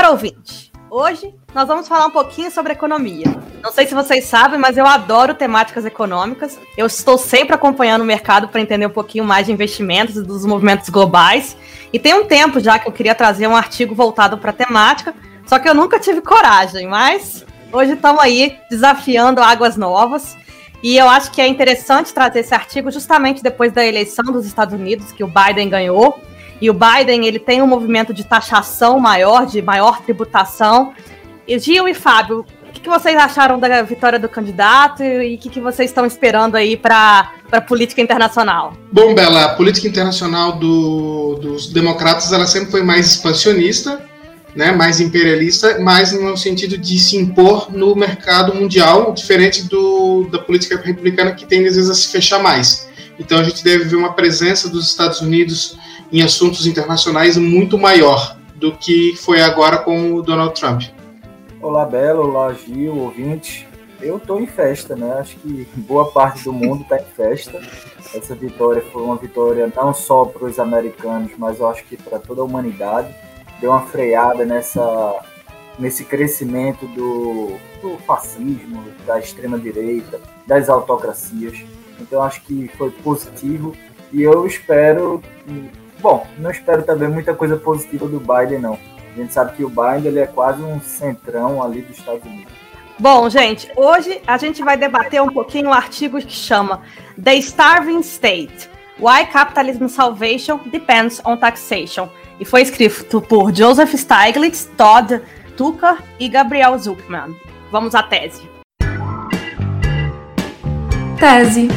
Caro ouvinte, hoje nós vamos falar um pouquinho sobre economia. Não sei se vocês sabem, mas eu adoro temáticas econômicas. Eu estou sempre acompanhando o mercado para entender um pouquinho mais de investimentos e dos movimentos globais. E tem um tempo já que eu queria trazer um artigo voltado para a temática, só que eu nunca tive coragem, mas hoje estamos aí desafiando águas novas. E eu acho que é interessante trazer esse artigo justamente depois da eleição dos Estados Unidos, que o Biden ganhou. E o Biden, ele tem um movimento de taxação maior, de maior tributação. E Gil e Fábio, o que vocês acharam da vitória do candidato e o que vocês estão esperando aí para a política internacional? Bom, Bela, a política internacional dos democratas, ela sempre foi mais expansionista, né, mais imperialista, mas no sentido de se impor no mercado mundial, diferente da política republicana, que tende às vezes a se fechar mais. Então a gente deve ver uma presença dos Estados Unidos em assuntos internacionais muito maior do que foi agora com o Donald Trump. Olá, Bela, olá, Gil, ouvinte. Eu estou em festa, né? Acho que boa parte do mundo está em festa. Essa vitória foi uma vitória não só para os americanos, mas eu acho que para toda a humanidade. Deu uma freada nesse crescimento do fascismo, da extrema-direita, das autocracias. Então, acho que foi positivo e eu espero... Bom, não espero também muita coisa positiva do Biden, não. A gente sabe que o Biden ele é quase um centrão ali dos Estados Unidos. Bom, gente, hoje a gente vai debater um pouquinho um artigo que chama The Starving State, Why Capitalism Salvation Depends on Taxation. E foi escrito por Joseph Stiglitz, Todd Tucker e Gabriel Zuckman. Vamos à tese. Tese.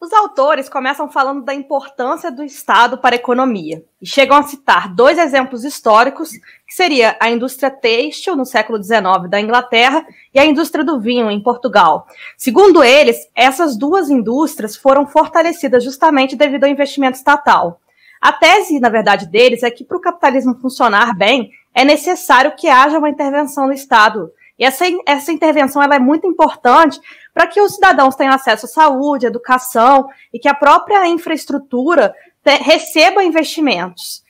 Os autores começam falando da importância do Estado para a economia e chegam a citar dois exemplos históricos, que seria a indústria têxtil no século XIX da Inglaterra e a indústria do vinho em Portugal. Segundo eles, essas duas indústrias foram fortalecidas justamente devido ao investimento estatal. A tese, na verdade, deles é que para o capitalismo funcionar bem, é necessário que haja uma intervenção do Estado. E essa intervenção ela é muito importante para que os cidadãos tenham acesso à saúde, à educação e que a própria infraestrutura receba investimentos.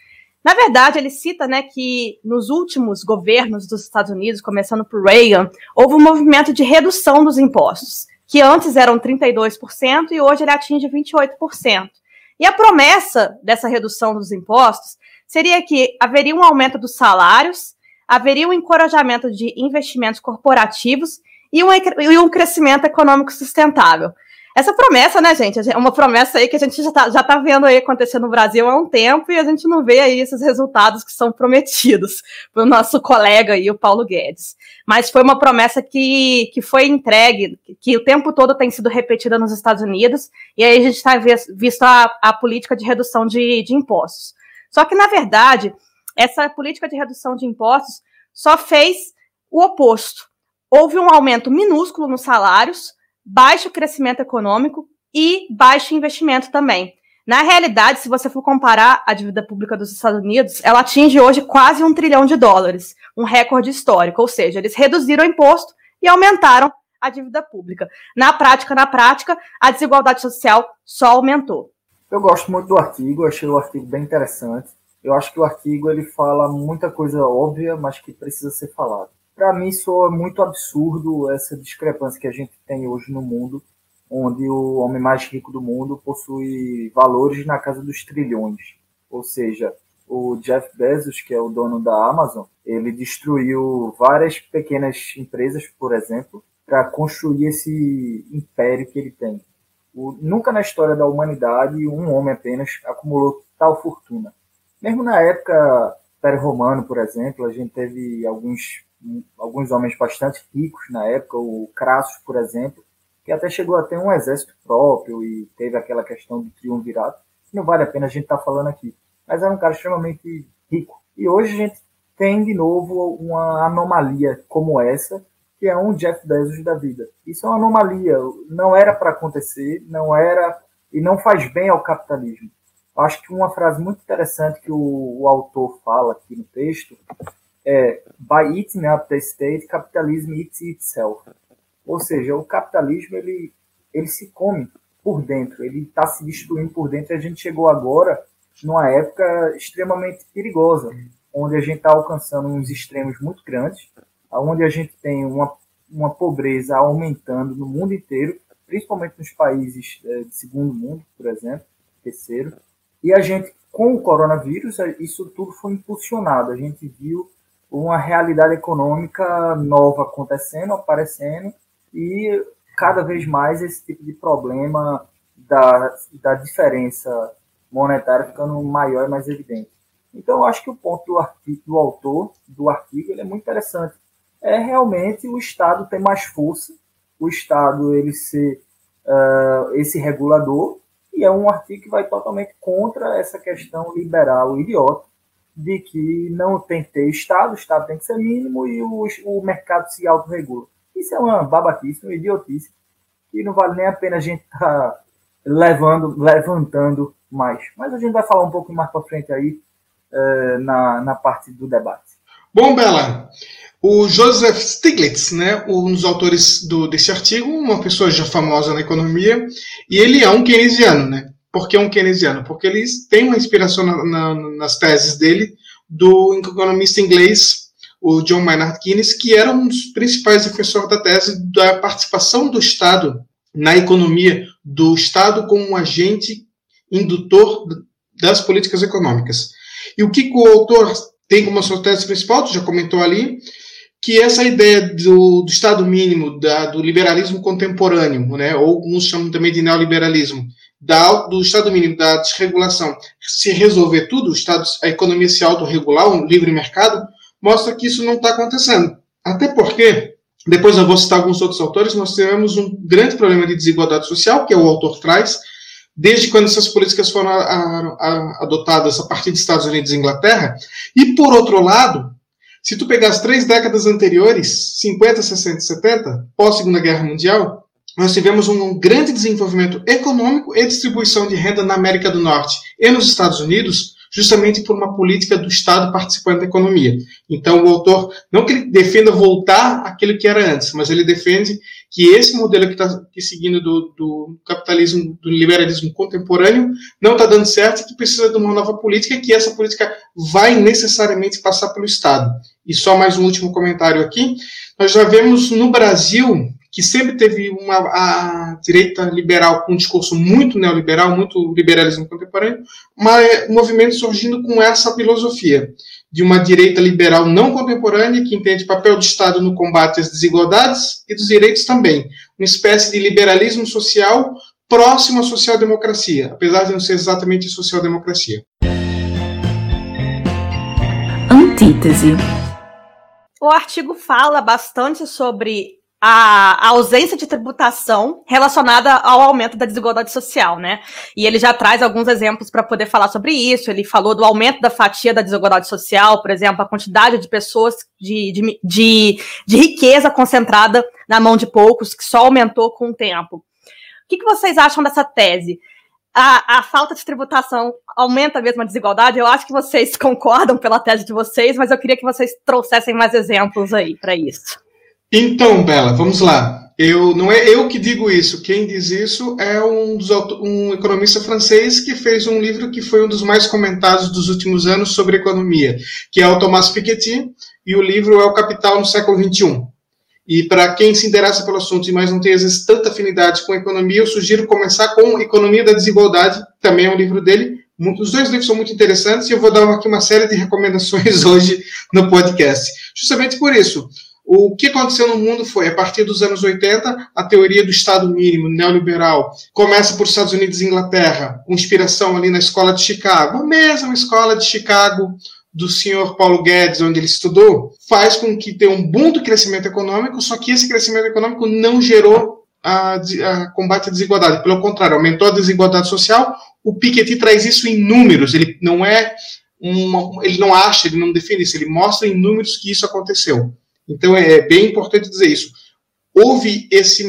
Na verdade, ele cita, né, que nos últimos governos dos Estados Unidos, começando por Reagan, houve um movimento de redução dos impostos, que antes eram 32% e hoje ele atinge 28%. E a promessa dessa redução dos impostos seria que haveria um aumento dos salários, haveria um encorajamento de investimentos corporativos e um crescimento econômico sustentável. Essa promessa, né, gente, é uma promessa aí que a gente já tá vendo aí acontecer no Brasil há um tempo e a gente não vê aí esses resultados que são prometidos pelo nosso colega aí, o Paulo Guedes. Mas foi uma promessa que foi entregue, que o tempo todo tem sido repetida nos Estados Unidos e aí a gente está visto a política de redução de impostos. Só que, na verdade, essa política de redução de impostos só fez o oposto. Houve um aumento minúsculo nos salários, baixo crescimento econômico e baixo investimento também. Na realidade, se você for comparar a dívida pública dos Estados Unidos, ela atinge hoje quase $1 trilhão, um recorde histórico, ou seja, eles reduziram o imposto e aumentaram a dívida pública. Na prática, a desigualdade social só aumentou. Eu gosto muito do artigo, achei o artigo bem interessante. Eu acho que o artigo ele fala muita coisa óbvia, mas que precisa ser falado. Para mim, soa muito absurdo essa discrepância que a gente tem hoje no mundo, onde o homem mais rico do mundo possui valores na casa dos trilhões. Ou seja, o Jeff Bezos, que é o dono da Amazon, ele destruiu várias pequenas empresas, por exemplo, para construir esse império que ele tem. Nunca na história da humanidade um homem apenas acumulou tal fortuna. Mesmo na época Império Romano, por exemplo, a gente teve alguns homens bastante ricos na época, o Crassus, por exemplo, que até chegou a ter um exército próprio e teve aquela questão do triunvirato, que não vale a pena a gente estar falando aqui. Mas era um cara extremamente rico. E hoje a gente tem, de novo, uma anomalia como essa, que é um Jeff Bezos da vida. Isso é uma anomalia, não era para acontecer, não era e não faz bem ao capitalismo. Acho que uma frase muito interessante que o autor fala aqui no texto é By eating up the state, capitalism eats itself. Ou seja, o capitalismo ele se come por dentro, ele está se destruindo por dentro. E a gente chegou agora numa época extremamente perigosa, onde a gente está alcançando uns extremos muito grandes, onde a gente tem uma pobreza aumentando no mundo inteiro, principalmente nos países de segundo mundo, por exemplo, terceiro. E a gente, com o coronavírus, isso tudo foi impulsionado. A gente viu uma realidade econômica nova acontecendo, aparecendo, e cada vez mais esse tipo de problema da diferença monetária ficando maior e mais evidente. Então, eu acho que o ponto do autor do artigo ele é muito interessante. É realmente o Estado ter mais força, o Estado ele ser esse regulador, e é um artigo que vai totalmente contra essa questão liberal idiota de que não tem que ter Estado, o Estado tem que ser mínimo e o mercado se autorregula. Isso é uma babaquice, uma idiotice, que não vale nem a pena a gente estar levantando mais. Mas a gente vai falar um pouco mais para frente aí na parte do debate. Bom, Bela, o Joseph Stiglitz, né, um dos autores desse artigo, uma pessoa já famosa na economia, e ele é um keynesiano, né? Por que um keynesiano? Porque ele tem uma inspiração nas teses dele do economista inglês o John Maynard Keynes, que era um dos principais defensores da tese da participação do Estado na economia, do Estado como um agente indutor das políticas econômicas. E o que o autor tem como sua tese principal, tu já comentou ali, que essa ideia do Estado mínimo, do liberalismo contemporâneo, né, ou alguns chamam também de neoliberalismo, do Estado mínimo, da desregulação, se resolver tudo, a economia se autorregular, um livre mercado, mostra que isso não está acontecendo. Até porque, depois eu vou citar alguns outros autores, nós tivemos um grande problema de desigualdade social, que é o autor traz, desde quando essas políticas foram adotadas a partir dos Estados Unidos e Inglaterra. E, por outro lado, se tu pegar as 3 décadas anteriores, 50, 60, 70, pós-Segunda Guerra Mundial, nós tivemos um grande desenvolvimento econômico e distribuição de renda na América do Norte e nos Estados Unidos, justamente por uma política do Estado participando da economia. Então, o autor, não que ele defenda voltar àquilo que era antes, mas ele defende que esse modelo que está seguindo do capitalismo, do liberalismo contemporâneo, não está dando certo e que precisa de uma nova política, que essa política vai necessariamente passar pelo Estado. E só mais um último comentário aqui. Nós já vemos no Brasil, que sempre teve a direita liberal com um discurso muito neoliberal, muito liberalismo contemporâneo, um movimento surgindo com essa filosofia de uma direita liberal não contemporânea que entende o papel do Estado no combate às desigualdades e dos direitos também. Uma espécie de liberalismo social próximo à social-democracia, apesar de não ser exatamente social-democracia. Antítese. O artigo fala bastante sobre a ausência de tributação relacionada ao aumento da desigualdade social, né? E ele já traz alguns exemplos para poder falar sobre isso. Ele falou do aumento da fatia da desigualdade social, por exemplo, a quantidade de pessoas de riqueza concentrada na mão de poucos, que só aumentou com o tempo. O que vocês acham dessa tese? A falta de tributação aumenta mesmo a desigualdade? Eu acho que vocês concordam pela tese de vocês, mas eu queria que vocês trouxessem mais exemplos aí para isso. Então, Bela, vamos lá. Não é eu que digo isso. Quem diz isso é um economista francês que fez um livro que foi um dos mais comentados dos últimos anos sobre economia, que é o Thomas Piketty, e o livro é O Capital no Século XXI. E para quem se interessa pelo assunto, mas não tem, às vezes, tanta afinidade com economia, eu sugiro começar com Economia da Desigualdade, também é um livro dele. Os dois livros são muito interessantes e eu vou dar aqui uma série de recomendações hoje no podcast. Justamente por isso. O que aconteceu no mundo foi, a partir dos anos 80, a teoria do Estado mínimo neoliberal começa por Estados Unidos e Inglaterra, com inspiração ali na escola de Chicago. A mesma escola de Chicago do senhor Paulo Guedes, onde ele estudou, faz com que tenha um boom do crescimento econômico, só que esse crescimento econômico não gerou a combate à desigualdade. Pelo contrário, aumentou a desigualdade social. O Piketty traz isso em números, ele não acha, ele não defende isso, ele mostra em números que isso aconteceu. Então, é bem importante dizer isso. Houve esse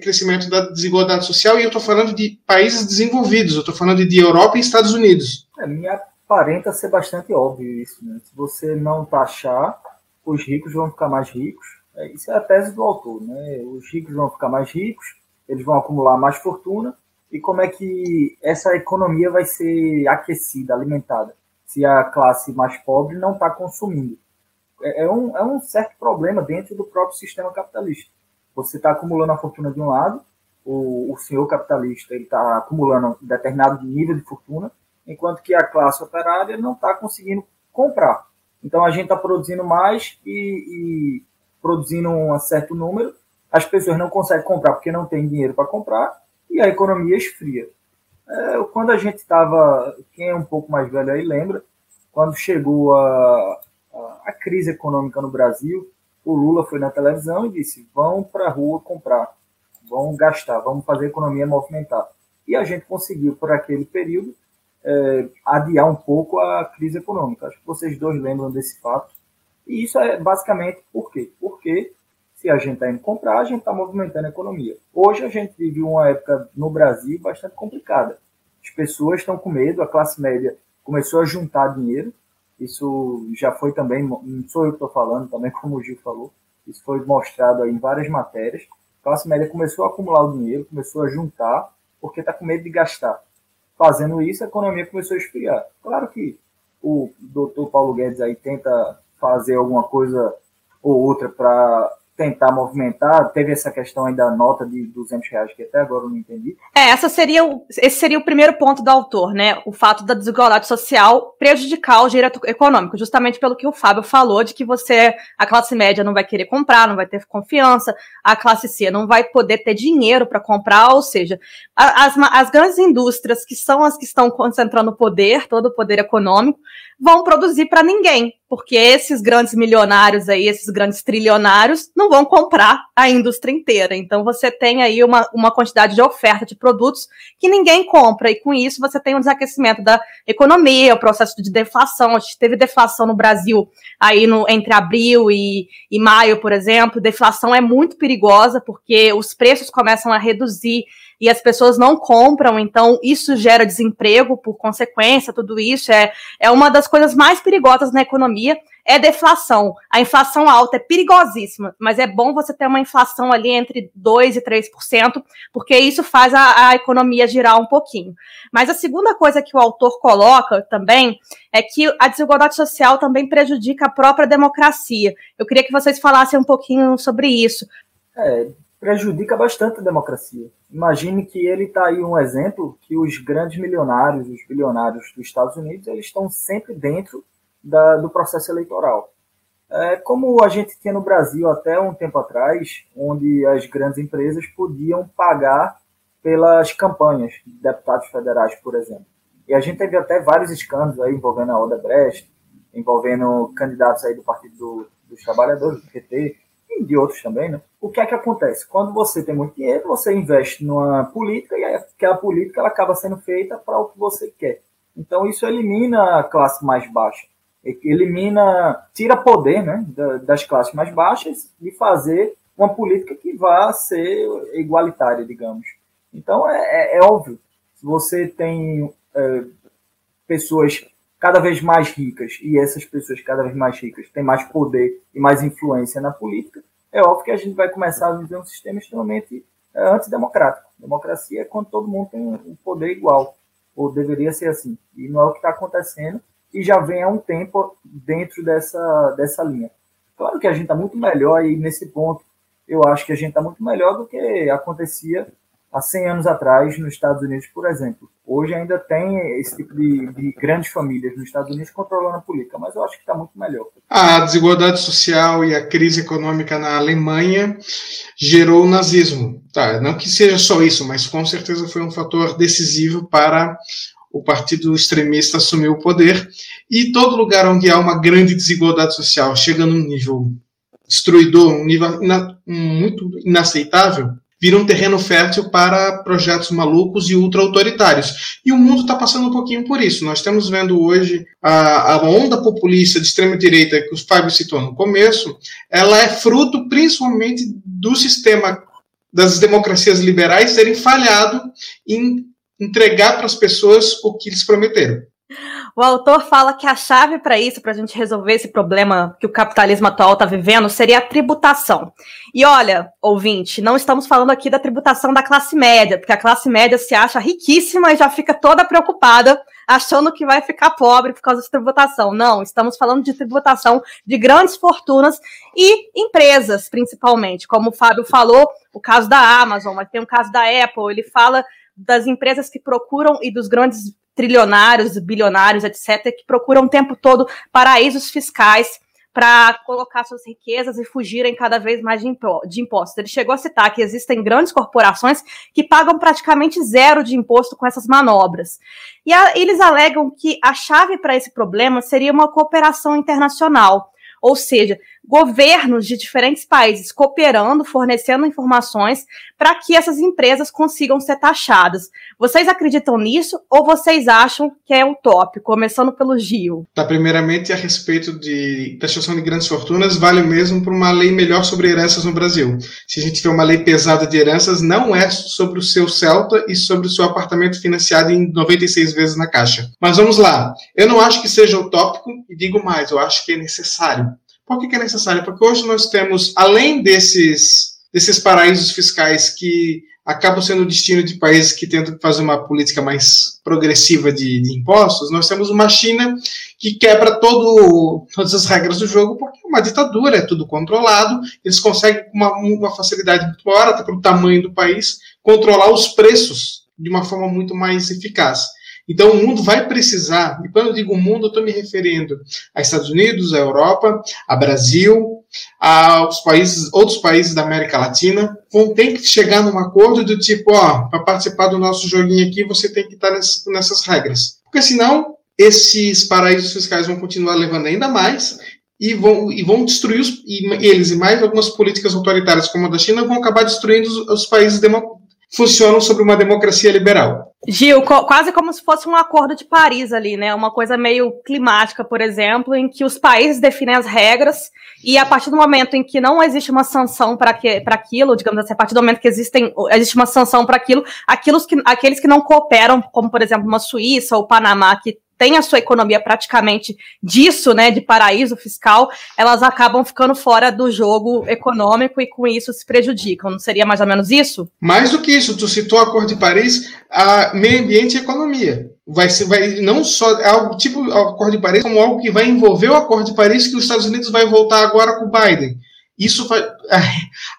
crescimento da desigualdade social, e eu estou falando de países desenvolvidos, eu estou falando de Europa e Estados Unidos. Me aparenta ser bastante óbvio isso, né? Se você não taxar, os ricos vão ficar mais ricos. Isso é a tese do autor, né? Os ricos vão ficar mais ricos, eles vão acumular mais fortuna, e como é que essa economia vai ser aquecida, alimentada? se a classe mais pobre não está consumindo. É um certo problema dentro do próprio sistema capitalista. Você está acumulando a fortuna de um lado, o senhor capitalista está acumulando um determinado nível de fortuna, enquanto que a classe operária não está conseguindo comprar. Então, a gente está produzindo mais e produzindo um certo número, as pessoas não conseguem comprar porque não tem dinheiro para comprar e a economia esfria. Quando a gente estava, quem é um pouco mais velho aí lembra, quando chegou a crise econômica no Brasil, o Lula foi na televisão e disse, vão para a rua comprar, vão gastar, vamos fazer a economia movimentar. E a gente conseguiu, por aquele período, adiar um pouco a crise econômica. Acho que vocês dois lembram desse fato. E isso é basicamente por quê? Porque se a gente está indo comprar, a gente está movimentando a economia. Hoje a gente vive uma época no Brasil bastante complicada. As pessoas estão com medo, a classe média começou a juntar dinheiro. Isso já foi também, não sou eu que estou falando, também como o Gil falou, isso foi mostrado aí em várias matérias. A classe média começou a acumular o dinheiro, começou a juntar, porque está com medo de gastar. Fazendo isso, a economia começou a esfriar. Claro que o doutor Paulo Guedes aí tenta fazer alguma coisa ou outra para tentar movimentar. Teve essa questão aí da nota de R$200, que até agora eu não entendi. Esse seria o primeiro ponto do autor, né? O fato da desigualdade social prejudicar o giro econômico, justamente pelo que o Fábio falou, de que a classe média não vai querer comprar, não vai ter confiança, a classe C não vai poder ter dinheiro para comprar, ou seja, as grandes indústrias, que são as que estão concentrando o poder, todo o poder econômico, vão produzir para ninguém, porque esses grandes milionários aí, esses grandes trilionários, não vão comprar a indústria inteira. Então, você tem aí uma quantidade de oferta de produtos que ninguém compra, e com isso você tem um desaquecimento da economia, o processo de deflação. A gente teve deflação no Brasil aí entre abril e maio, por exemplo. Deflação é muito perigosa, porque os preços começam a reduzir e as pessoas não compram, então isso gera desemprego por consequência. Tudo isso é uma das coisas mais perigosas na economia, é deflação. A inflação alta é perigosíssima, mas é bom você ter uma inflação ali entre 2% e 3%, porque isso faz a economia girar um pouquinho. Mas a segunda coisa que o autor coloca também é que a desigualdade social também prejudica a própria democracia. Eu queria que vocês falassem um pouquinho sobre isso. Prejudica bastante a democracia. Imagine que ele está aí um exemplo que os grandes milionários, os bilionários dos Estados Unidos, eles estão sempre dentro do processo eleitoral. Como a gente tinha no Brasil até um tempo atrás, onde as grandes empresas podiam pagar pelas campanhas de deputados federais, por exemplo. E a gente teve até vários escândalos aí envolvendo a Odebrecht, envolvendo candidatos aí do Partido dos Trabalhadores, do PT, e de outros também, né? O que é que acontece? Quando você tem muito dinheiro, você investe numa política e aquela política ela acaba sendo feita para o que você quer. Então, isso elimina a classe mais baixa. Tira poder, né, das classes mais baixas de fazer uma política que vá ser igualitária, digamos. Então, é óbvio. Se você tem pessoas cada vez mais ricas, e essas pessoas cada vez mais ricas têm mais poder e mais influência na política, é óbvio que a gente vai começar a viver um sistema extremamente antidemocrático. Democracia é quando todo mundo tem um poder igual, ou deveria ser assim. E não é o que está acontecendo, e já vem há um tempo dentro dessa linha. Claro que a gente está muito melhor, e nesse ponto eu acho que a gente está muito melhor do que acontecia há 100 anos atrás nos Estados Unidos, por exemplo. Hoje ainda tem esse tipo de grandes famílias nos Estados Unidos controlando a política, mas eu acho que está muito melhor. A desigualdade social e a crise econômica na Alemanha gerou o nazismo. Tá, não que seja só isso, mas com certeza foi um fator decisivo para o partido extremista assumir o poder. E todo lugar onde há uma grande desigualdade social chega num nível destruidor, um nível muito inaceitável, vira um terreno fértil para projetos malucos e ultra-autoritários. E o mundo está passando um pouquinho por isso. Nós estamos vendo hoje a onda populista de extrema-direita que o Fábio citou no começo, ela é fruto principalmente do sistema das democracias liberais terem falhado em entregar para as pessoas o que eles prometeram. O autor fala que a chave para isso, para a gente resolver esse problema que o capitalismo atual está vivendo, seria a tributação. E olha, ouvinte, não estamos falando aqui da tributação da classe média, porque a classe média se acha riquíssima e já fica toda preocupada achando que vai ficar pobre por causa de tributação. Não, estamos falando de tributação de grandes fortunas e empresas, principalmente. Como o Fábio falou, o caso da Amazon, mas tem o caso da Apple, ele fala das empresas que procuram e dos grandes trilionários, bilionários, etc., que procuram o tempo todo paraísos fiscais para colocar suas riquezas e fugirem cada vez mais de impostos. Ele chegou a citar que existem grandes corporações que pagam praticamente zero de imposto com essas manobras. E eles alegam que a chave para esse problema seria uma cooperação internacional, ou seja, governos de diferentes países cooperando, fornecendo informações para que essas empresas consigam ser taxadas. Vocês acreditam nisso ou vocês acham que é utópico? Começando pelo Gil. Tá, primeiramente, a respeito de taxação de grandes fortunas, vale mesmo para uma lei melhor sobre heranças no Brasil. Se a gente tiver uma lei pesada de heranças, não é sobre o seu Celta e sobre o seu apartamento financiado em 96 vezes na Caixa. Mas vamos lá. Eu não acho que seja utópico e digo mais, eu acho que é necessário. Por que é necessário? Porque hoje nós temos, além desses paraísos fiscais que acabam sendo o destino de países que tentam fazer uma política mais progressiva de impostos, nós temos uma China que quebra todas as regras do jogo, porque é uma ditadura, é tudo controlado, eles conseguem com uma facilidade muito maior, até pelo tamanho do país, controlar os preços de uma forma muito mais eficaz. Então, o mundo vai precisar, e quando eu digo mundo, eu estou me referindo a Estados Unidos, a Europa, a Brasil, outros países da América Latina, vão ter que chegar num acordo do tipo, para participar do nosso joguinho aqui, você tem que estar nessas regras. Porque senão, esses paraísos fiscais vão continuar levando ainda mais, e vão destruir eles, e mais algumas políticas autoritárias como a da China, vão acabar destruindo os países democráticos. Funcionam sobre uma democracia liberal. Gil, quase como se fosse um Acordo de Paris ali, né? Uma coisa meio climática, por exemplo, em que os países definem as regras e a partir do momento em que não existe uma sanção para aquilo, digamos assim, a partir do momento que existe uma sanção para aqueles que não cooperam, como, por exemplo, uma Suíça ou Panamá, que tem a sua economia praticamente disso, né, de paraíso fiscal, elas acabam ficando fora do jogo econômico e com isso se prejudicam. Não seria mais ou menos isso? Mais do que isso, tu citou o Acordo de Paris, meio ambiente e economia. Vai não só algo tipo o Acordo de Paris, como algo que vai envolver o Acordo de Paris que os Estados Unidos vai voltar agora com o Biden. Isso vai,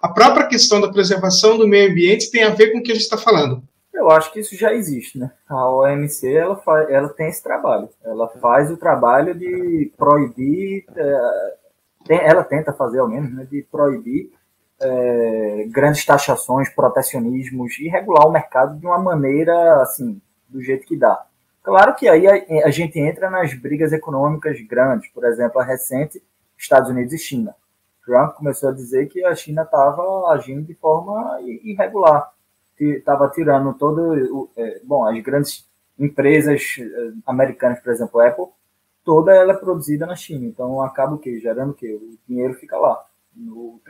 a própria questão da preservação do meio ambiente tem a ver com o que a gente está falando. Eu acho que isso já existe, né? A OMC, ela tem esse trabalho. Ela faz o trabalho de proibir, ela tenta fazer, ao menos, né, de proibir grandes taxações, protecionismos e regular o mercado de uma maneira, assim, do jeito que dá. Claro que aí a gente entra nas brigas econômicas grandes. Por exemplo, a recente, Estados Unidos e China. Trump começou a dizer que a China estava agindo de forma irregular. Estava tirando as grandes empresas americanas, por exemplo, a Apple, toda ela é produzida na China. Então, acaba o quê? Gerando o quê? O dinheiro fica lá, o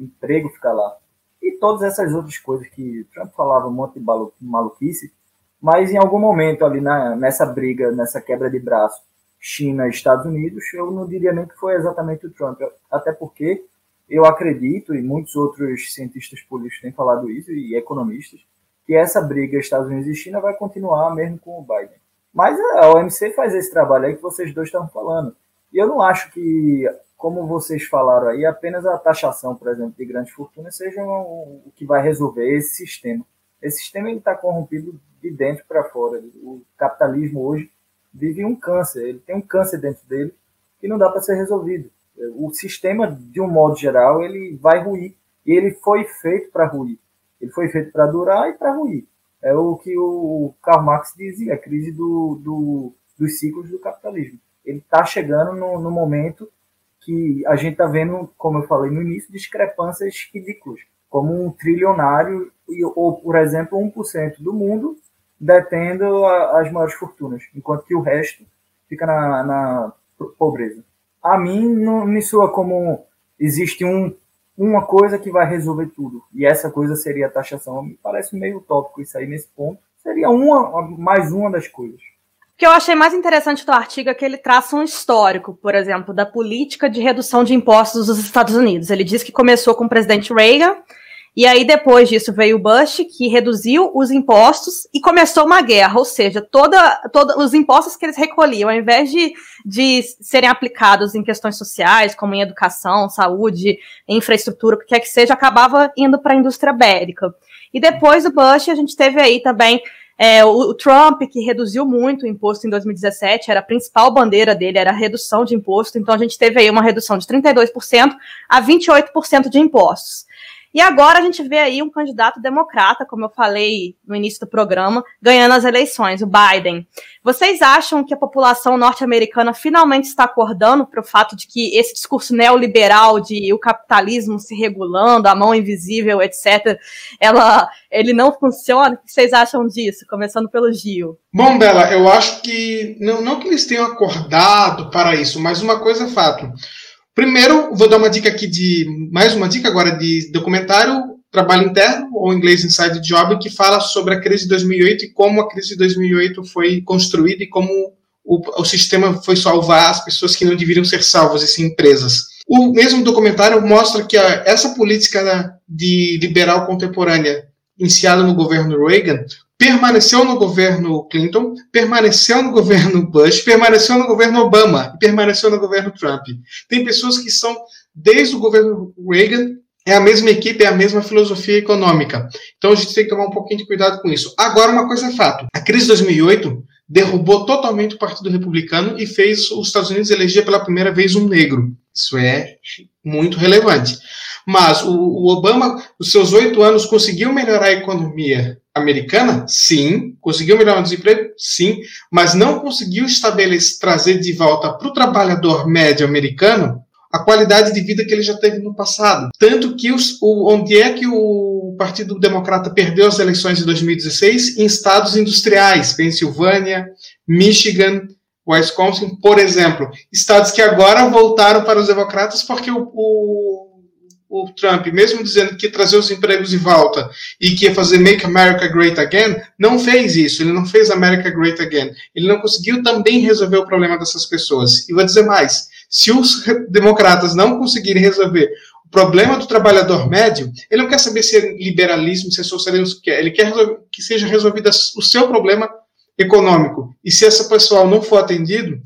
emprego fica lá. E todas essas outras coisas que Trump falava, um monte de maluquice, mas em algum momento ali nessa briga, nessa quebra de braço, China e Estados Unidos, eu não diria nem que foi exatamente o Trump, até porque... Eu acredito, e muitos outros cientistas políticos têm falado isso, e economistas, que essa briga Estados Unidos e China vai continuar mesmo com o Biden. Mas a OMC faz esse trabalho aí que vocês dois estão falando. E eu não acho que, como vocês falaram aí, apenas a taxação, por exemplo, de grandes fortunas seja o que vai resolver esse sistema. Esse sistema está corrompido de dentro para fora. O capitalismo hoje vive um câncer. Ele tem um câncer dentro dele que não dá para ser resolvido. O sistema, de um modo geral, ele vai ruir. E ele foi feito para ruir. Ele foi feito para durar e para ruir. É o que o Karl Marx dizia, a crise dos ciclos do capitalismo. Ele está chegando no momento que a gente está vendo, como eu falei no início, discrepâncias ridículas. Como um trilionário, ou, por exemplo, 1% do mundo detendo as maiores fortunas, enquanto que o resto fica na pobreza. A mim não me soa como existe uma coisa que vai resolver tudo. E essa coisa seria a taxação. Me parece meio utópico isso aí nesse ponto. Seria mais uma das coisas. O que eu achei mais interessante do artigo é que ele traça um histórico, por exemplo, da política de redução de impostos dos Estados Unidos. Ele diz que começou com o presidente Reagan E aí, depois disso, veio o Bush, que reduziu os impostos e começou uma guerra, ou seja, todos os impostos que eles recolhiam, ao invés de serem aplicados em questões sociais, como em educação, saúde, infraestrutura, o que quer que seja, acabava indo para a indústria bélica. E depois do Bush, a gente teve aí também o Trump, que reduziu muito o imposto em 2017, era a principal bandeira dele, era a redução de imposto, então a gente teve aí uma redução de 32% a 28% de impostos. E agora a gente vê aí um candidato democrata, como eu falei no início do programa, ganhando as eleições, o Biden. Vocês acham que a população norte-americana finalmente está acordando para o fato de que esse discurso neoliberal de o capitalismo se regulando, a mão invisível, etc., ele não funciona? O que vocês acham disso? Começando pelo Gil. Bom, Bela, eu acho que não que eles tenham acordado para isso, mas uma coisa é fato. Primeiro, vou dar uma dica aqui de documentário, Trabalho Interno, ou em inglês Inside Job, que fala sobre a crise de 2008 e como a crise de 2008 foi construída e como o sistema foi salvar as pessoas que não deveriam ser salvas, e sim empresas. O mesmo documentário mostra que essa política de liberal contemporânea iniciada no governo Reagan permaneceu no governo Clinton, permaneceu no governo Bush, permaneceu no governo Obama, permaneceu no governo Trump. Tem pessoas que são, desde o governo Reagan, é a mesma equipe, é a mesma filosofia econômica. Então a gente tem que tomar um pouquinho de cuidado com isso. Agora, uma coisa é fato. A crise de 2008 derrubou totalmente o Partido Republicano e fez os Estados Unidos eleger pela primeira vez um negro. Isso é muito relevante. Mas o Obama, nos seus 8 anos, conseguiu melhorar a economia americana? Sim. Conseguiu melhorar o desemprego? Sim. Mas não conseguiu trazer de volta para o trabalhador médio americano a qualidade de vida que ele já teve no passado. Tanto que onde é que o Partido Democrata perdeu as eleições de 2016? Em estados industriais, Pensilvânia, Michigan, Wisconsin, por exemplo. Estados que agora voltaram para os democratas porque o Trump, mesmo dizendo que ia trazer os empregos de volta e que ia fazer Make America Great Again, não fez isso. Ele não fez America Great Again. Ele não conseguiu também resolver o problema dessas pessoas. E vou dizer mais. Se os democratas não conseguirem resolver o problema do trabalhador médio, ele não quer saber se é liberalismo, se é socialismo, ele quer que seja resolvido o seu problema econômico. E se esse pessoal não for atendido,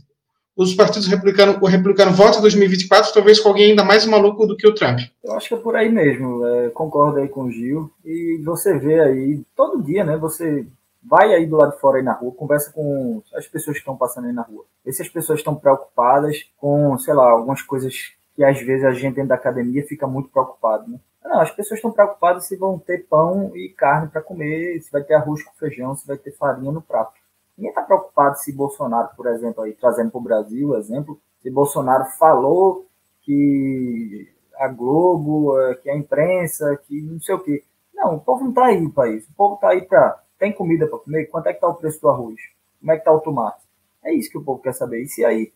os partidos republicanos, o republicano vota em 2024, talvez com alguém ainda mais maluco do que o Trump. Eu acho que é por aí mesmo, concordo aí com o Gil, e você vê aí, todo dia, né, você vai aí do lado de fora aí na rua, conversa com as pessoas que estão passando aí na rua, e se as pessoas estão preocupadas com, sei lá, algumas coisas que às vezes a gente dentro da academia fica muito preocupado, né? Não, as pessoas estão preocupadas se vão ter pão e carne para comer, se vai ter arroz com feijão, se vai ter farinha no prato. Ninguém está preocupado se Bolsonaro, por exemplo, aí, trazendo para o Brasil o exemplo, se Bolsonaro falou que a Globo, que a imprensa, que não sei o quê. Não, o povo não está aí para isso. O povo está aí para... Tem comida para comer? Quanto é que está o preço do arroz? Como é que está o tomate? É isso que o povo quer saber. E se aí,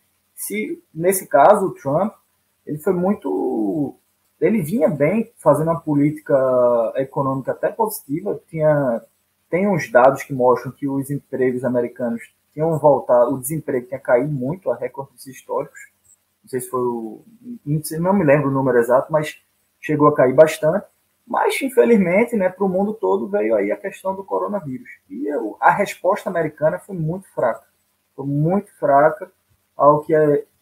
nesse caso, o Trump, ele foi muito... Ele vinha bem fazendo uma política econômica até positiva, Tem uns dados que mostram que os empregos americanos tinham voltado, o desemprego tinha caído muito a recordes históricos. Não sei se foi não me lembro o número exato, mas chegou a cair bastante. Mas, infelizmente, né, para o mundo todo veio aí a questão do coronavírus. E a resposta americana foi muito fraca. Foi muito fraca ao que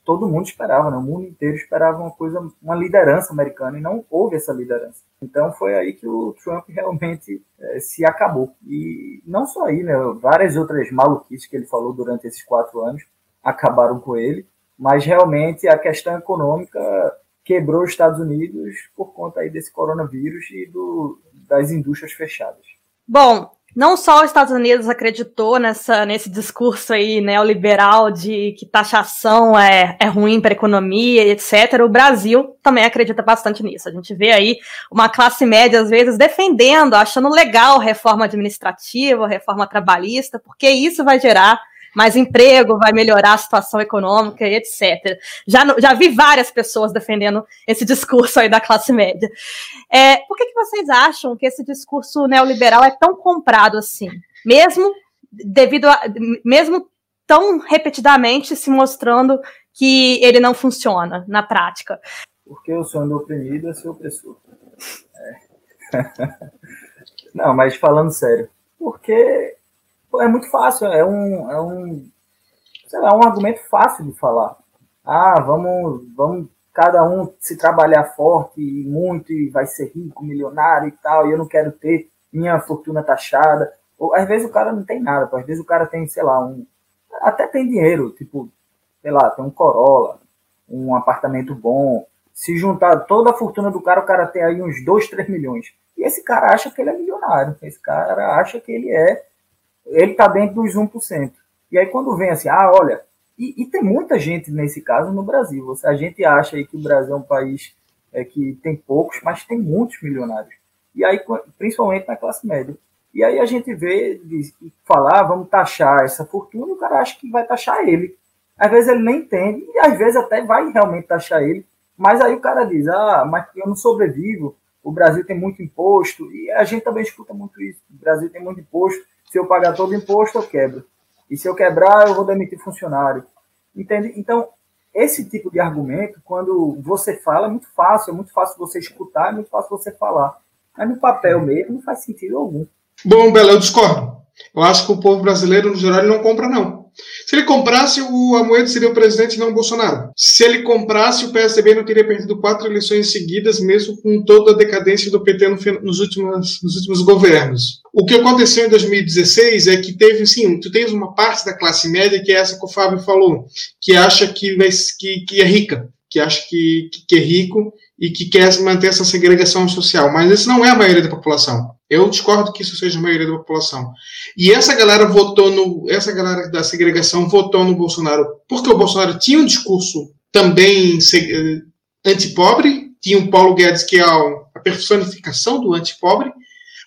todo mundo esperava, né? O mundo inteiro esperava uma liderança americana, e não houve essa liderança. Então foi aí que o Trump realmente se acabou. E não só aí, né? Várias outras maluquices que ele falou durante esses 4 anos acabaram com ele, mas realmente a questão econômica quebrou os Estados Unidos por conta aí desse coronavírus e das indústrias fechadas. Bom, não só os Estados Unidos acreditou nesse discurso aí neoliberal de que taxação é ruim para a economia, etc. O Brasil também acredita bastante nisso. A gente vê aí uma classe média, às vezes, defendendo, achando legal reforma administrativa, reforma trabalhista, porque isso vai gerar mais emprego, vai melhorar a situação econômica, etc. Já vi várias pessoas defendendo esse discurso aí da classe média. Por que vocês acham que esse discurso neoliberal é tão comprado assim? Mesmo tão repetidamente se mostrando que ele não funciona na prática. Porque o sonho do oprimido é ser opressor. Não, mas falando sério, porque é muito fácil, sei lá, um argumento fácil de falar. Ah, vamos cada um se trabalhar forte e muito, e vai ser rico, milionário e tal, e eu não quero ter minha fortuna taxada. Ou, às vezes o cara não tem nada, às vezes o cara tem, sei lá, até tem dinheiro, tipo, sei lá, tem um Corolla, um apartamento bom, se juntar toda a fortuna do cara, o cara tem aí uns 2, 3 milhões. E esse cara acha que ele é milionário, esse cara acha que ele tá dentro dos 1%. E aí quando vem assim, ah, olha, e tem muita gente nesse caso no Brasil, a gente acha aí que o Brasil é um país que tem poucos, mas tem muitos milionários, e aí principalmente na classe média. E aí a gente vê, falar, vamos taxar essa fortuna, o cara acha que vai taxar ele. Às vezes ele nem entende, e às vezes até vai realmente taxar ele, mas aí o cara diz, ah, mas eu não sobrevivo, o Brasil tem muito imposto, e a gente também escuta muito isso, o Brasil tem muito imposto, se eu pagar todo o imposto, eu quebro. E se eu quebrar, eu vou demitir funcionário. Entende? Então, esse tipo de argumento, quando você fala, é muito fácil você escutar, é muito fácil você falar. Mas no papel mesmo, não faz sentido algum. Bom, Bela, eu discordo. Eu acho que o povo brasileiro, no geral, ele não compra, não. Se ele comprasse, o Amoedo seria o presidente, não o Bolsonaro. Se ele comprasse, o PSB não teria perdido 4 eleições seguidas, mesmo com toda a decadência do PT nos últimos governos. O que aconteceu em 2016 é que teve, sim, tu tens uma parte da classe média, que é essa que o Fábio falou, que acha que é rica, que acha que é rico e que quer manter essa segregação social. Mas isso não é a maioria da população. Eu discordo que isso seja a maioria da população. E essa galera da segregação votou no Bolsonaro porque o Bolsonaro tinha um discurso também antipobre, tinha o Paulo Guedes, que é a personificação do antipobre,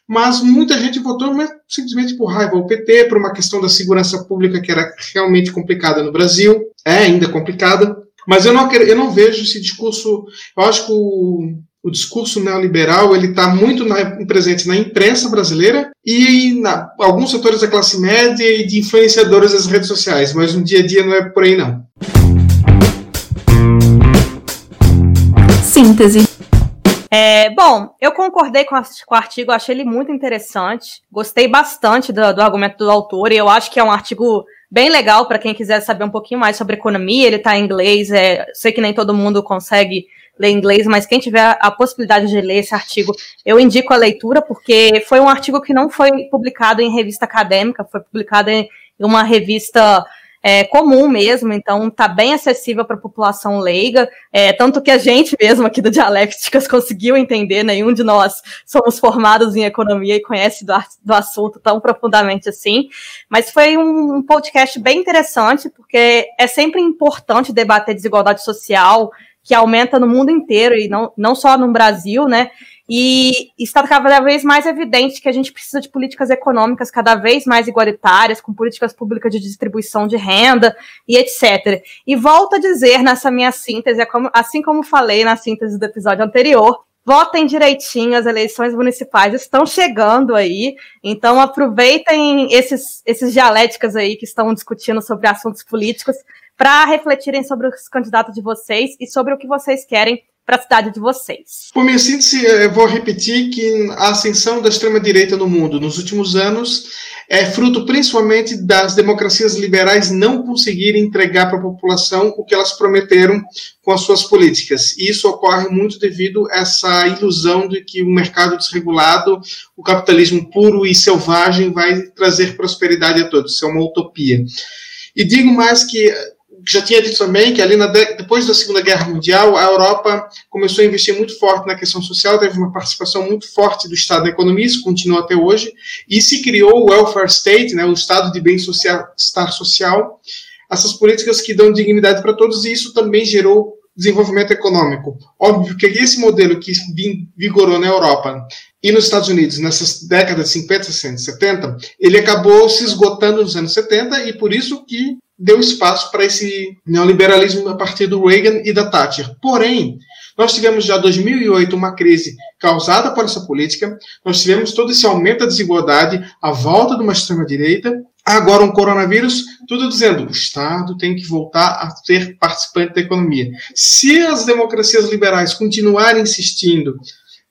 mas muita gente votou simplesmente por raiva ao PT, por uma questão da segurança pública que era realmente complicada no Brasil, é ainda complicada, mas eu não vejo esse discurso. Eu acho que o discurso neoliberal está muito presente na imprensa brasileira e em alguns setores da classe média e de influenciadores das redes sociais, mas no dia a dia não é por aí, não. Síntese. Bom, eu concordei com o artigo, achei ele muito interessante, gostei bastante do argumento do autor, e eu acho que é um artigo bem legal para quem quiser saber um pouquinho mais sobre economia. Ele está em inglês, sei que nem todo mundo consegue ler inglês, mas quem tiver a possibilidade de ler esse artigo, eu indico a leitura, porque foi um artigo que não foi publicado em revista acadêmica, foi publicado em uma revista comum mesmo, então está bem acessível para a população leiga, tanto que a gente mesmo aqui do Dialéticas conseguiu entender, nenhum de nós somos formados em economia e conhece do assunto tão profundamente assim, mas foi um podcast bem interessante, porque é sempre importante debater desigualdade social, que aumenta no mundo inteiro e não só no Brasil, né? E está cada vez mais evidente que a gente precisa de políticas econômicas cada vez mais igualitárias, com políticas públicas de distribuição de renda e etc. E volto a dizer nessa minha síntese, assim como falei na síntese do episódio anterior, votem direitinho, as eleições municipais estão chegando aí, então aproveitem esses dialéticas aí que estão discutindo sobre assuntos políticos para refletirem sobre os candidatos de vocês e sobre o que vocês querem para a cidade de vocês. Por minha síntese, eu vou repetir que a ascensão da extrema-direita no mundo nos últimos anos é fruto principalmente das democracias liberais não conseguirem entregar para a população o que elas prometeram com as suas políticas. E isso ocorre muito devido a essa ilusão de que o mercado desregulado, o capitalismo puro e selvagem vai trazer prosperidade a todos. Isso é uma utopia. E digo mais que já tinha dito também que ali depois da Segunda Guerra Mundial, a Europa começou a investir muito forte na questão social, teve uma participação muito forte do Estado na economia, isso continua até hoje, e se criou o welfare state, né, o Estado de bem-estar social, essas políticas que dão dignidade para todos, e isso também gerou desenvolvimento econômico. Óbvio que esse modelo que vigorou na Europa e nos Estados Unidos nessas décadas de 50, 60, 70, ele acabou se esgotando nos anos 70, e por isso que deu espaço para esse neoliberalismo a partir do Reagan e da Thatcher. Porém, nós tivemos já em 2008 uma crise causada por essa política, nós tivemos todo esse aumento da desigualdade, a volta de uma extrema-direita, agora um coronavírus, tudo dizendo o Estado tem que voltar a ser participante da economia. Se as democracias liberais continuarem insistindo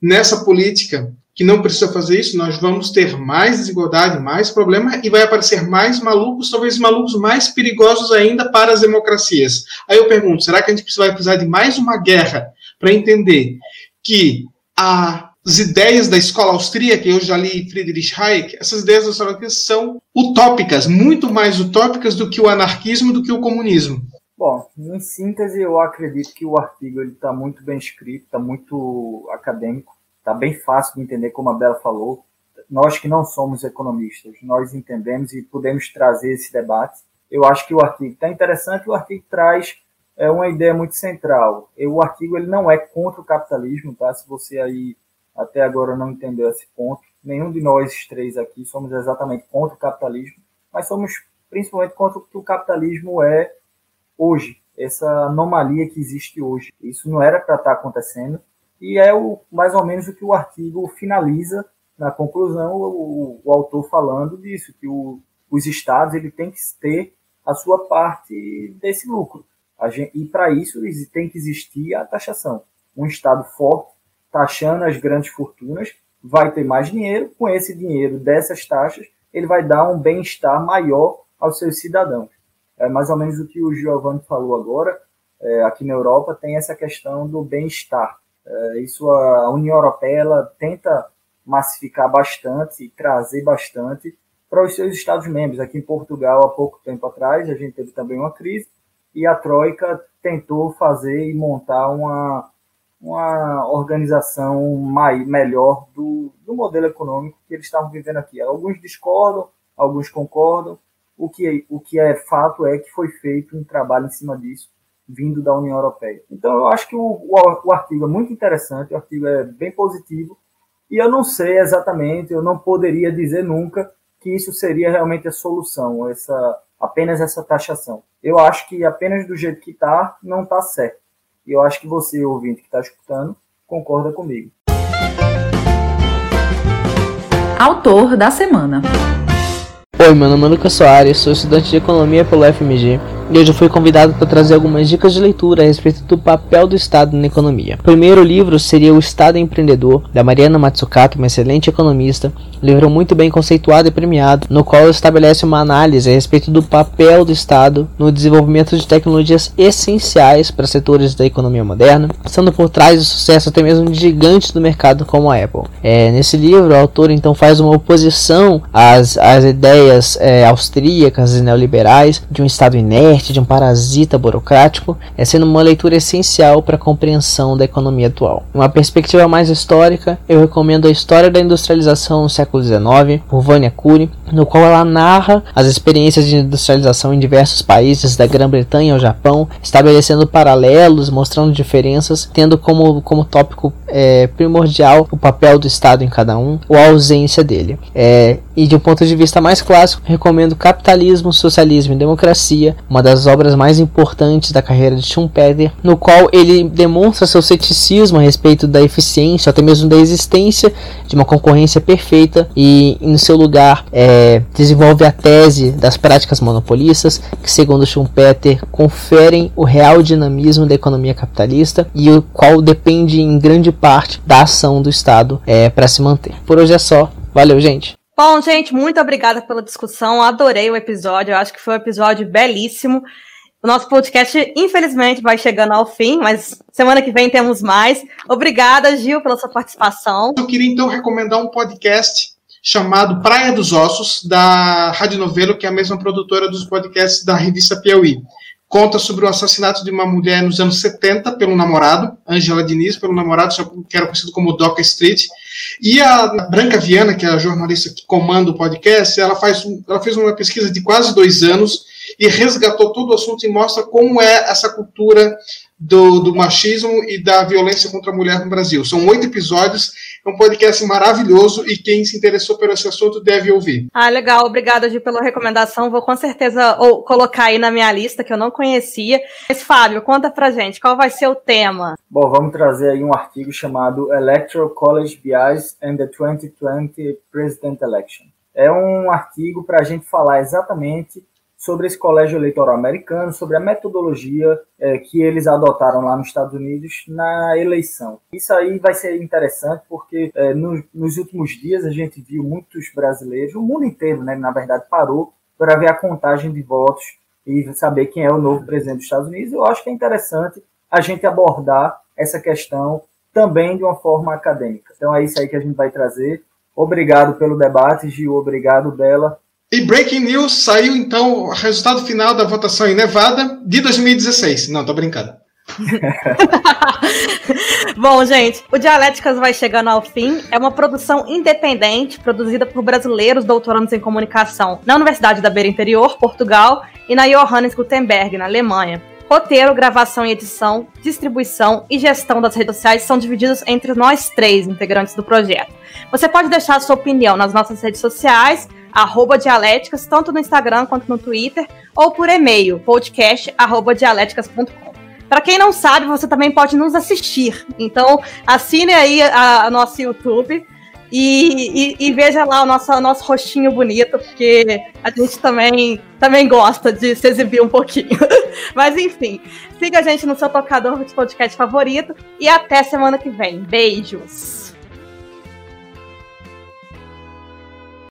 nessa política, que não precisa fazer isso, nós vamos ter mais desigualdade, mais problema, e vai aparecer mais malucos, talvez malucos mais perigosos ainda para as democracias. Aí eu pergunto, será que a gente vai precisar de mais uma guerra para entender que as ideias da escola austríaca, eu já li Friedrich Hayek, essas ideias da escola austríaca são utópicas, muito mais utópicas do que o anarquismo, do que o comunismo? Bom, em síntese, eu acredito que o artigo está muito bem escrito, está muito acadêmico, está bem fácil de entender, como a Bela falou. Nós que não somos economistas, nós entendemos e podemos trazer esse debate. Eu acho que o artigo está interessante, o artigo traz uma ideia muito central. O artigo ele não é contra o capitalismo, tá? Se você aí até agora não entendeu esse ponto, nenhum de nós três aqui somos exatamente contra o capitalismo, mas somos principalmente contra o que o capitalismo é hoje, essa anomalia que existe hoje. Isso não era para estar acontecendo. E é mais ou menos o que o artigo finaliza na conclusão, o autor falando disso, que os estados ele tem que ter a sua parte desse lucro. E para isso tem que existir a taxação. Um estado forte, taxando as grandes fortunas, vai ter mais dinheiro. Com esse dinheiro dessas taxas, ele vai dar um bem-estar maior aos seus cidadãos. É mais ou menos o que o Giovanni falou agora. Aqui na Europa tem essa questão do bem-estar. Isso a União Europeia ela tenta massificar bastante e trazer bastante para os seus Estados-membros. Aqui em Portugal, há pouco tempo atrás, a gente teve também uma crise e a Troika tentou fazer e montar uma organização melhor do modelo econômico que eles estavam vivendo aqui. Alguns discordam, alguns concordam. O que é fato é que foi feito um trabalho em cima disso, vindo da União Europeia. Então, eu acho que o artigo é muito interessante, o artigo é bem positivo, e eu não sei exatamente, eu não poderia dizer nunca que isso seria realmente a solução, apenas essa taxação. Eu acho que apenas do jeito que está, não está certo. E eu acho que você, ouvinte que está escutando, concorda comigo. Autor da semana. Oi, meu nome é Lucas Soares, sou estudante de Economia pelo UFMG e hoje eu fui convidado para trazer algumas dicas de leitura a respeito do papel do Estado na economia. O primeiro livro seria O Estado Empreendedor, da Mariana Matsukata, uma excelente economista, livro muito bem conceituado e premiado, no qual estabelece uma análise a respeito do papel do Estado no desenvolvimento de tecnologias essenciais para setores da economia moderna, estando por trás do sucesso até mesmo de gigantes do mercado como a Apple. Nesse livro, o autor então faz uma oposição às ideias austríacas e neoliberais, de um Estado inerte, de um parasita burocrático, sendo uma leitura essencial para a compreensão da economia atual. Uma perspectiva mais histórica, eu recomendo A História da Industrialização no Século XIX, por Vânia Cury, no qual ela narra as experiências de industrialização em diversos países, da Grã-Bretanha ao Japão, estabelecendo paralelos, mostrando diferenças, tendo como tópico primordial o papel do Estado em cada um, ou a ausência dele. E de um ponto de vista mais claro, recomendo Capitalismo, Socialismo e Democracia, uma das obras mais importantes da carreira de Schumpeter, no qual ele demonstra seu ceticismo a respeito da eficiência, até mesmo da existência de uma concorrência perfeita e, em seu lugar, desenvolve a tese das práticas monopolistas, que, segundo Schumpeter, conferem o real dinamismo da economia capitalista e o qual depende, em grande parte, da ação do Estado para se manter. Por hoje é só. Valeu, gente! Bom, gente, muito obrigada pela discussão, adorei o episódio, eu acho que foi um episódio belíssimo. O nosso podcast, infelizmente, vai chegando ao fim, mas semana que vem temos mais. Obrigada, Gil, pela sua participação. Eu queria, então, recomendar um podcast chamado Praia dos Ossos, da Rádio Novelo, que é a mesma produtora dos podcasts da revista Piauí. Conta sobre o assassinato de uma mulher nos anos 70 pelo namorado, Angela Diniz, pelo namorado, que era conhecido como Doca Street. E a Branca Viana, que é a jornalista que comanda o podcast, ela fez uma pesquisa de quase 2 anos e resgatou todo o assunto e mostra como é essa cultura do machismo e da violência contra a mulher no Brasil. São 8 episódios, é um podcast maravilhoso e quem se interessou por esse assunto deve ouvir. Ah, legal, obrigada, Gi, pela recomendação. Vou com certeza colocar aí na minha lista, que eu não conhecia. Mas, Fábio, conta pra gente, qual vai ser o tema? Bom, vamos trazer aí um artigo chamado Electoral College Bias and the 2020 President Election. É um artigo para a gente falar exatamente sobre esse colégio eleitoral americano, sobre a metodologia que eles adotaram lá nos Estados Unidos na eleição. Isso aí vai ser interessante porque nos últimos dias a gente viu muitos brasileiros, o mundo inteiro, né, na verdade, parou para ver a contagem de votos e saber quem é o novo presidente dos Estados Unidos. Eu acho que é interessante a gente abordar essa questão também de uma forma acadêmica. Então é isso aí que a gente vai trazer. Obrigado pelo debate, Gil. Obrigado, Bela. E breaking news, saiu então o resultado final da votação em Nevada de 2016. Não, tô brincando. Bom, gente, o Dialéticas vai chegando ao fim. É uma produção independente, produzida por brasileiros doutorandos em comunicação na Universidade da Beira Interior, Portugal, e na Johannes Gutenberg, na Alemanha. Roteiro, gravação e edição, distribuição e gestão das redes sociais são divididos entre nós três integrantes do projeto. Você pode deixar a sua opinião nas nossas redes sociais, @dialéticas, tanto no Instagram quanto no Twitter, ou por e-mail, podcast@dialéticas.com. Para quem não sabe, você também pode nos assistir. Então, assine aí a nosso YouTube e veja lá o nosso rostinho bonito, porque a gente também gosta de se exibir um pouquinho. Mas, enfim, siga a gente no seu tocador de podcast favorito e até semana que vem. Beijos!